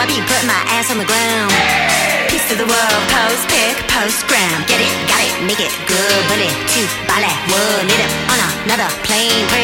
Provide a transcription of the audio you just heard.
I be putting my ass on the ground. Peace to the world, post, pick, post, gram. Get it, got it, make it good, bullet, two, ballet, wood, lit up on another plane.